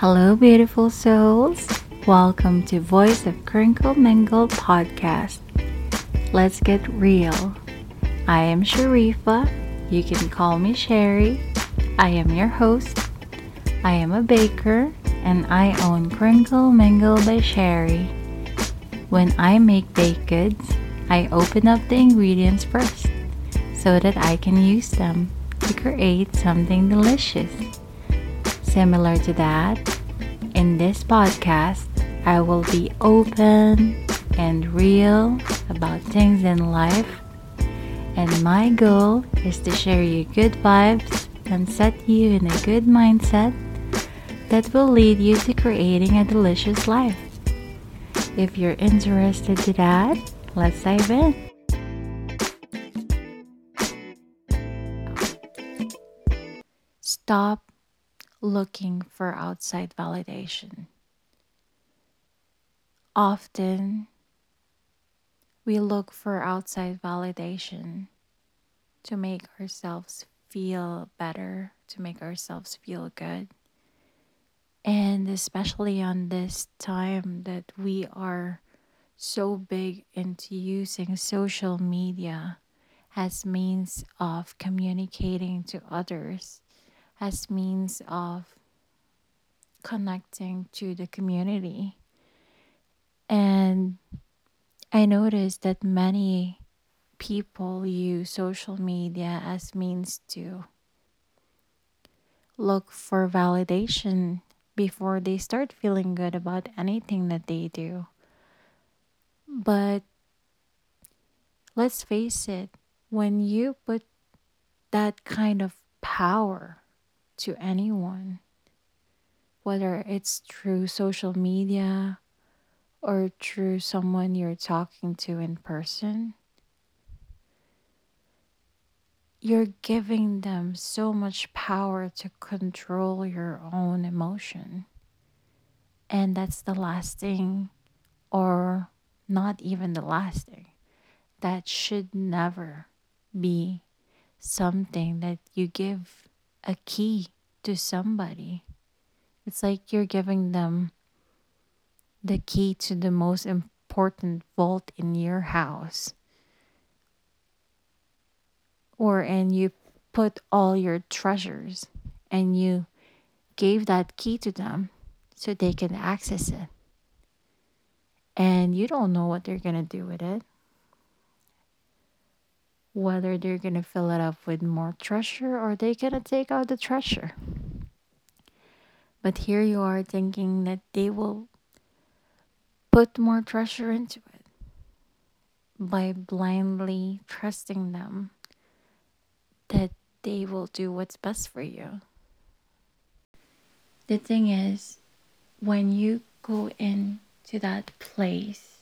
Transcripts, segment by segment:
Hello, beautiful souls. Welcome to Voice of Crinkle Mingle podcast. Let's get real. I am Sharifa. You can call me Sherry. I am your host. I am a baker and I own Crinkle Mingle by Sherry. When I make baked goods, I open up the ingredients first so that I can use them to create something delicious. Similar to that, in this podcast, I will be open and real about things in life, and my goal is to share you good vibes and set you in a good mindset that will lead you to creating a delicious life. If you're interested in that, let's dive in. Stop looking for outside validation. Often, we look for outside validation to make ourselves feel better, to make ourselves feel good. And especially on this time that we are so big into using social media as means of communicating to others, as means of connecting to the community. And I noticed that many people use social media as means to look for validation before they start feeling good about anything that they do. But let's face it, when you put that kind of power to anyone, whether it's through social media or through someone you're talking to in person, you're giving them so much power to control your own emotion. And that's the last thing, or not even the last thing. That should never be something that you give a key to somebody. It's like you're giving them the key to the most important vault in your house, and you put all your treasures and you gave that key to them so they can access it, and you don't know what they're gonna do with it, whether they're gonna fill it up with more treasure or they're gonna take out the treasure. But here you are thinking that they will put more treasure into it by blindly trusting them that they will do what's best for you. The thing is, when you go into that place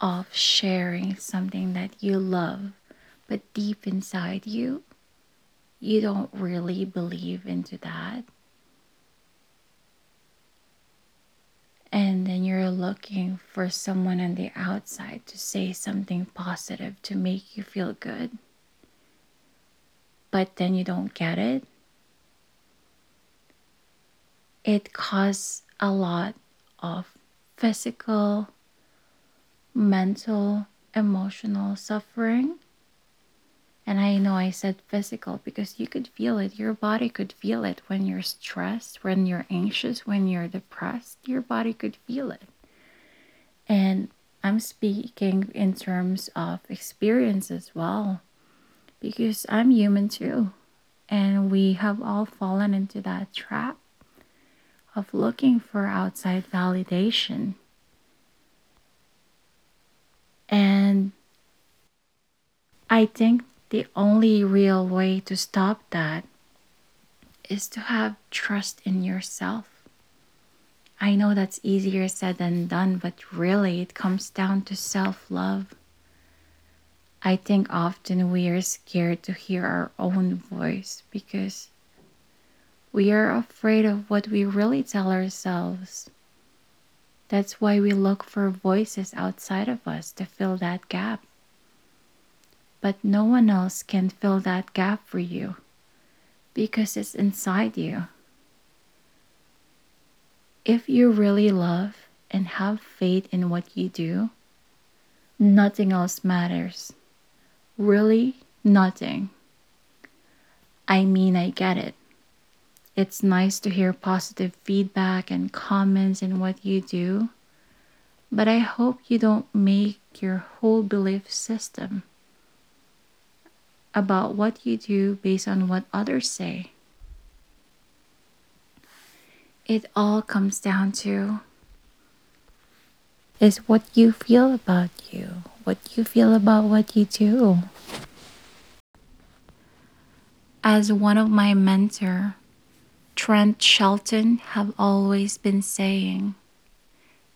of sharing something that you love, but deep inside you, you don't really believe into that. And then you're looking for someone on the outside to say something positive to make you feel good. But then you don't get it. It causes a lot of physical, mental, emotional suffering. And I know I said physical because you could feel it. Your body could feel it when you're stressed, when you're anxious, when you're depressed. Your body could feel it. And I'm speaking in terms of experience as well, because I'm human too. And we have all fallen into that trap of looking for outside validation. And I think the only real way to stop that is to have trust in yourself. I know that's easier said than done, but really it comes down to self-love. I think often we are scared to hear our own voice because we are afraid of what we really tell ourselves. That's why we look for voices outside of us to fill that gap. But no one else can fill that gap for you because it's inside you. If you really love and have faith in what you do, nothing else matters. Really, nothing. I mean, I get it. It's nice to hear positive feedback and comments in what you do, but I hope you don't make your whole belief system about what you do based on what others say. It all comes down to is what you feel about you, what you feel about what you do. As one of my mentor, Trent Shelton, have always been saying,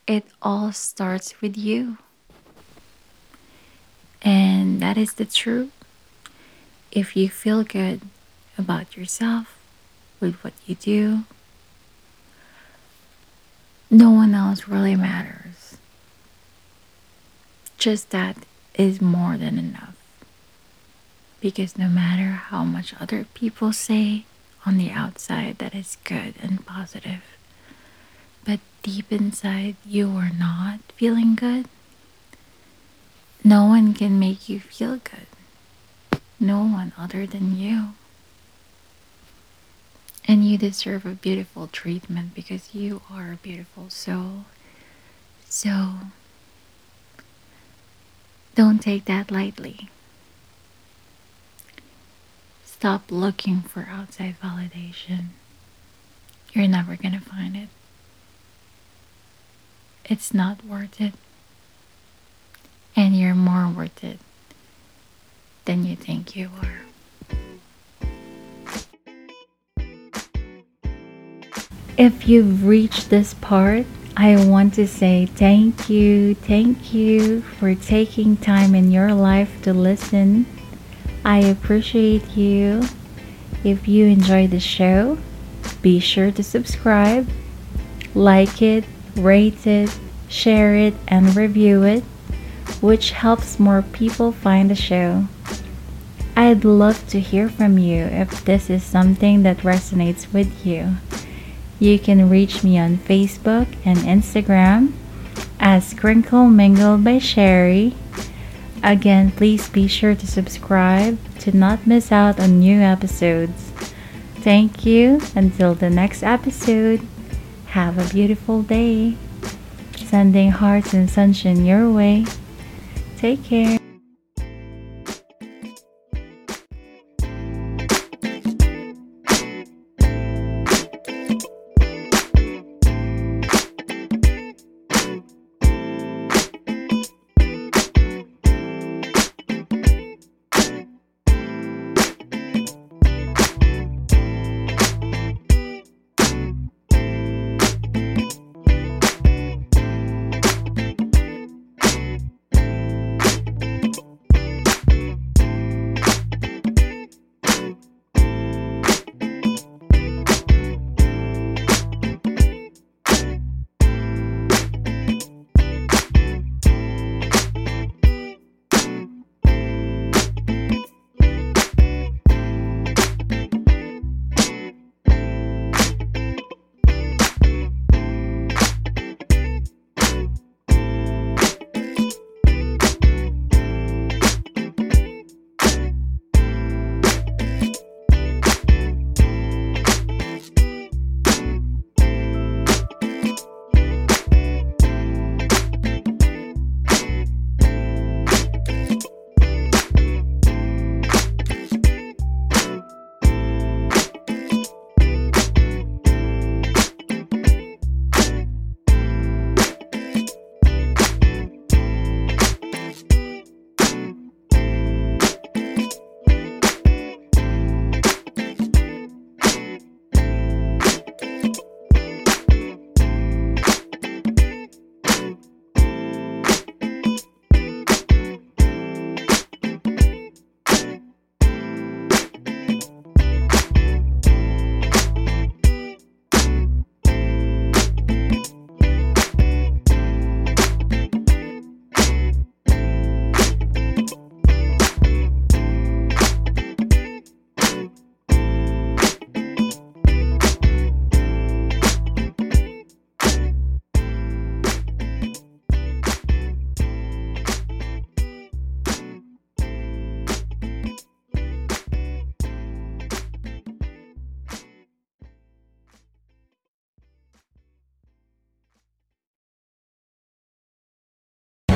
it all starts with you. And that is the truth. If you feel good about yourself, with what you do, no one else really matters. Just that is more than enough. Because no matter how much other people say on the outside that is good and positive, but deep inside you are not feeling good, no one can make you feel good. No one other than you. And you deserve a beautiful treatment because you are a beautiful soul. So, don't take that lightly. Stop looking for outside validation. You're never gonna find it. It's not worth it. And you're more worth it than you think you are. If you've reached this part, I want to say thank you for taking time in your life to listen. I appreciate you. If you enjoy the show, be sure to subscribe, like it, rate it, share it, and review it, which helps more people find the show. I'd love to hear from you if this is something that resonates with you. You can reach me on Facebook and Instagram as Crinkle Mingle by Sherry. Again, please be sure to subscribe to not miss out on new episodes. Thank you. Until the next episode, have a beautiful day. Sending hearts and sunshine your way. Take care.